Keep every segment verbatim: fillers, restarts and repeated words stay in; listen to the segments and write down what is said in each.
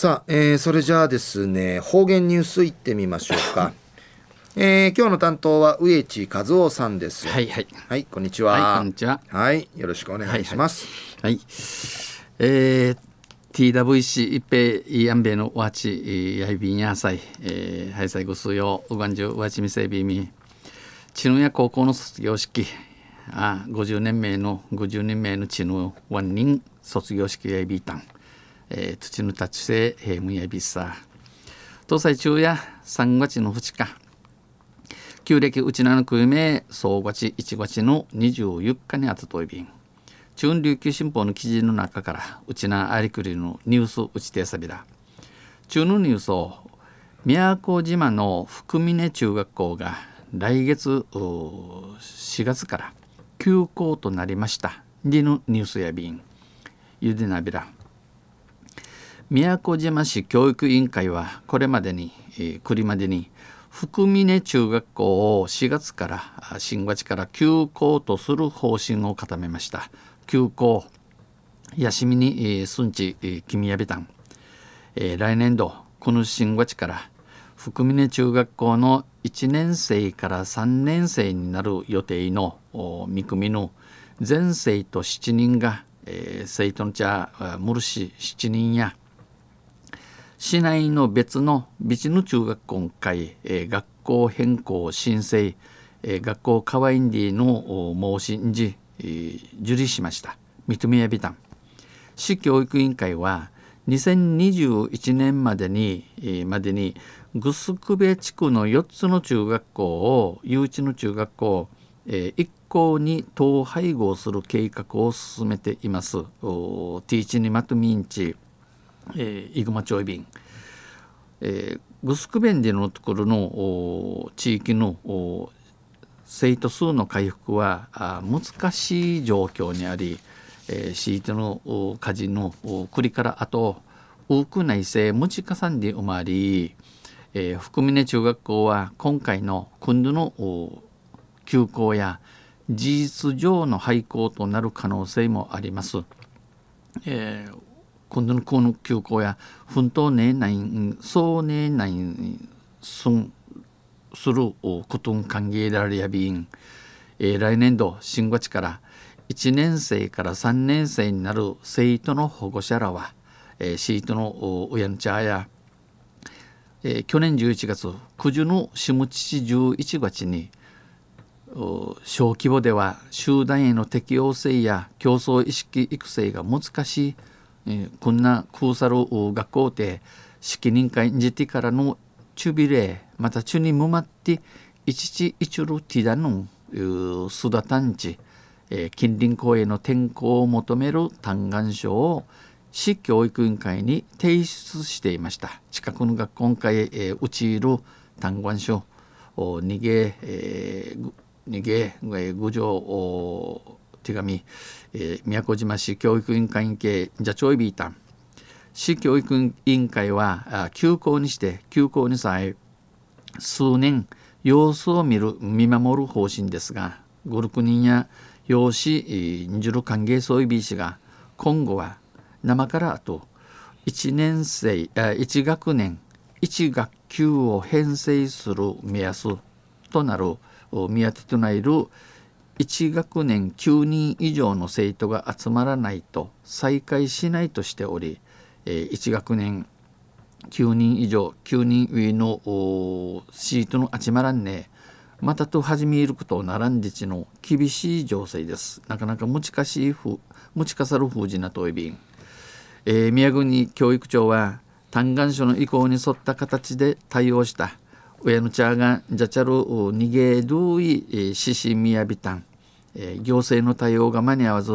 さあ、えー、それじゃあですね、方言ニュースいってみましょうか、えー、今日の担当は上地和夫さんです。はいはい、はい、こんにちは。はい、こんにちは。はい、よろしくお願いします。はい、はいはい、えーティーダブリューシー 一平イアンベのワチヤイビンヤーサイハイサイゴスヨウガンジュワチミセビミチヌヤ高校の卒業式あごじゅうねんめいのごじゅうにんめいのチヌワンニン卒業式ヤイビータン土の立ち性平ムヤイビッサ東西中やさんがつのふつか旧暦うちなのくゆめ総合地いちがつのにじゅうよっかにあたといびん中琉球新報の記事の中からうちなありくりのニュースうちてさびら中のニュースを宮古島の福峰中学校が来月しがつから休校となりましたでのニュースやびんゆでなびら宮古島市教育委員会はこれまでに、えー、くりまでに福峰中学校をしがつから新月から休校とする方針を固めました。休校やしみにすんちきみやびたん来年度この新月から福峰中学校のいちねんせいからさんねんせいになる予定の見込みの全生徒しちにんが、えー、生徒の茶むるししちにんや市内の別の別の中学校会、えー、学校変更申請、えー、学校カワインディの申しじ受理しました。認めやびたん市教育委員会はにせんにじゅういちねんまでに、えー、までにぐすくべ地区のよっつの中学校を誘致の中学校、えー、いっ校に統廃合する計画を進めています。 ティーワン にまとみんちイグマ町便ぐすくべんでのところの地域の生徒数の回復は難しい状況にあり、えー、シートの家事の栗からあと多くないせむちかさんで生まれ、えー、福峰中学校は今回の今度の休校や事実上の廃校となる可能性もあります。えー、今度のこの休校や奮闘ねえないそうねえないすんすることん歓迎られやびん、えー、来年度新月からいちねんせいからさんねんせいになる生徒の保護者らは、えー、生徒の親の茶や、えー、去年じゅういちがつ九十の下地じゅういちがつに小規模では集団への適応性や競争意識育成が難しい、えー、こんな空さる学校で式人会にじてからの中ビレまた中にむまって一地一路ティダの須田探知、えー、近隣公園の転校を求める嘆願書を市教育委員会に提出していました。近くの学校会へ、えー、うちいる嘆願書逃げ、えー、逃げ郡上手紙、えー、宮古島市教育委員会員系ジャチョイビータン市教育委員会は休校にして休校にさえ数年様子を見る見守る方針ですが ごろくにんや養子にじる歓迎総理士が今後は生からあといちねんせいいち学年いち学級を編成する目安となる宮手とないるいち学年きゅうにん以上の生徒が集まらないと再開しないとしておりいち学年きゅうにん以上きゅうにん上のシートの集まらんねまたと始めることを並んでちの厳しい情勢です。なかなか難しい難しさる風じなといびん、えー、宮国教育庁は嘆願書の意向に沿った形で対応した親の茶がじゃちゃる逃げどい指針みやびたん、えー、行政の対応が間に合わず、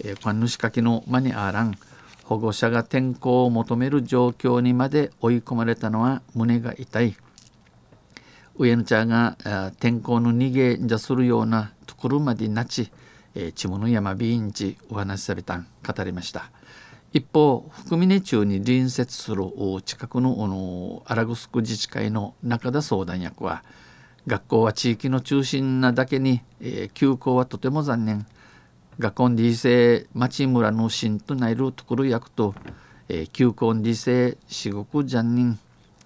えー、この仕掛けの間に合わらん保護者が転校を求める状況にまで追い込まれたのは胸が痛い。上野ちゃんが転校の逃げんじゃするようなところまでなち、えー、ちもの山ビーンチお話しされたん語りました。一方、福峰中に隣接する近くのアラグスク自治会の中田相談役は、学校は地域の中心なだけに、えー、休校はとても残念。学校で伊勢町村の新となるところ役と、えー、球根理性至極残忍、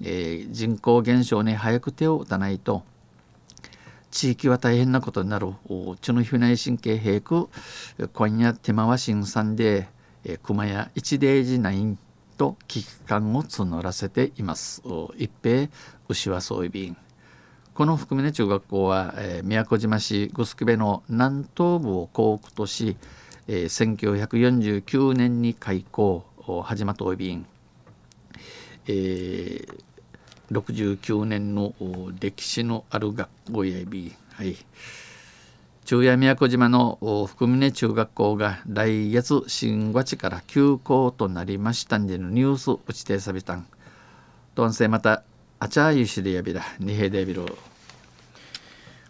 えー、人口減少に早く手を打たないと地域は大変なことになる。チュヌヒュナイ神経平空今夜手回しんさんで、えー、熊谷一例時ないと危機感を募らせています。一平牛はそういびん。この含めね中学校は、えー、宮古島市グスクベの南東部を校区とし、えー、せんきゅうひゃくよんじゅうきゅうねんに開校始まったおいびん、えー、ろくじゅうきゅうねんの歴史のある学校やいびん、はい、中夜宮古島の福峰中学校が来月新月から休校となりましたんでのニュースを指定さびたんとんせまたあちゃゆしでやびらにへでやびろ。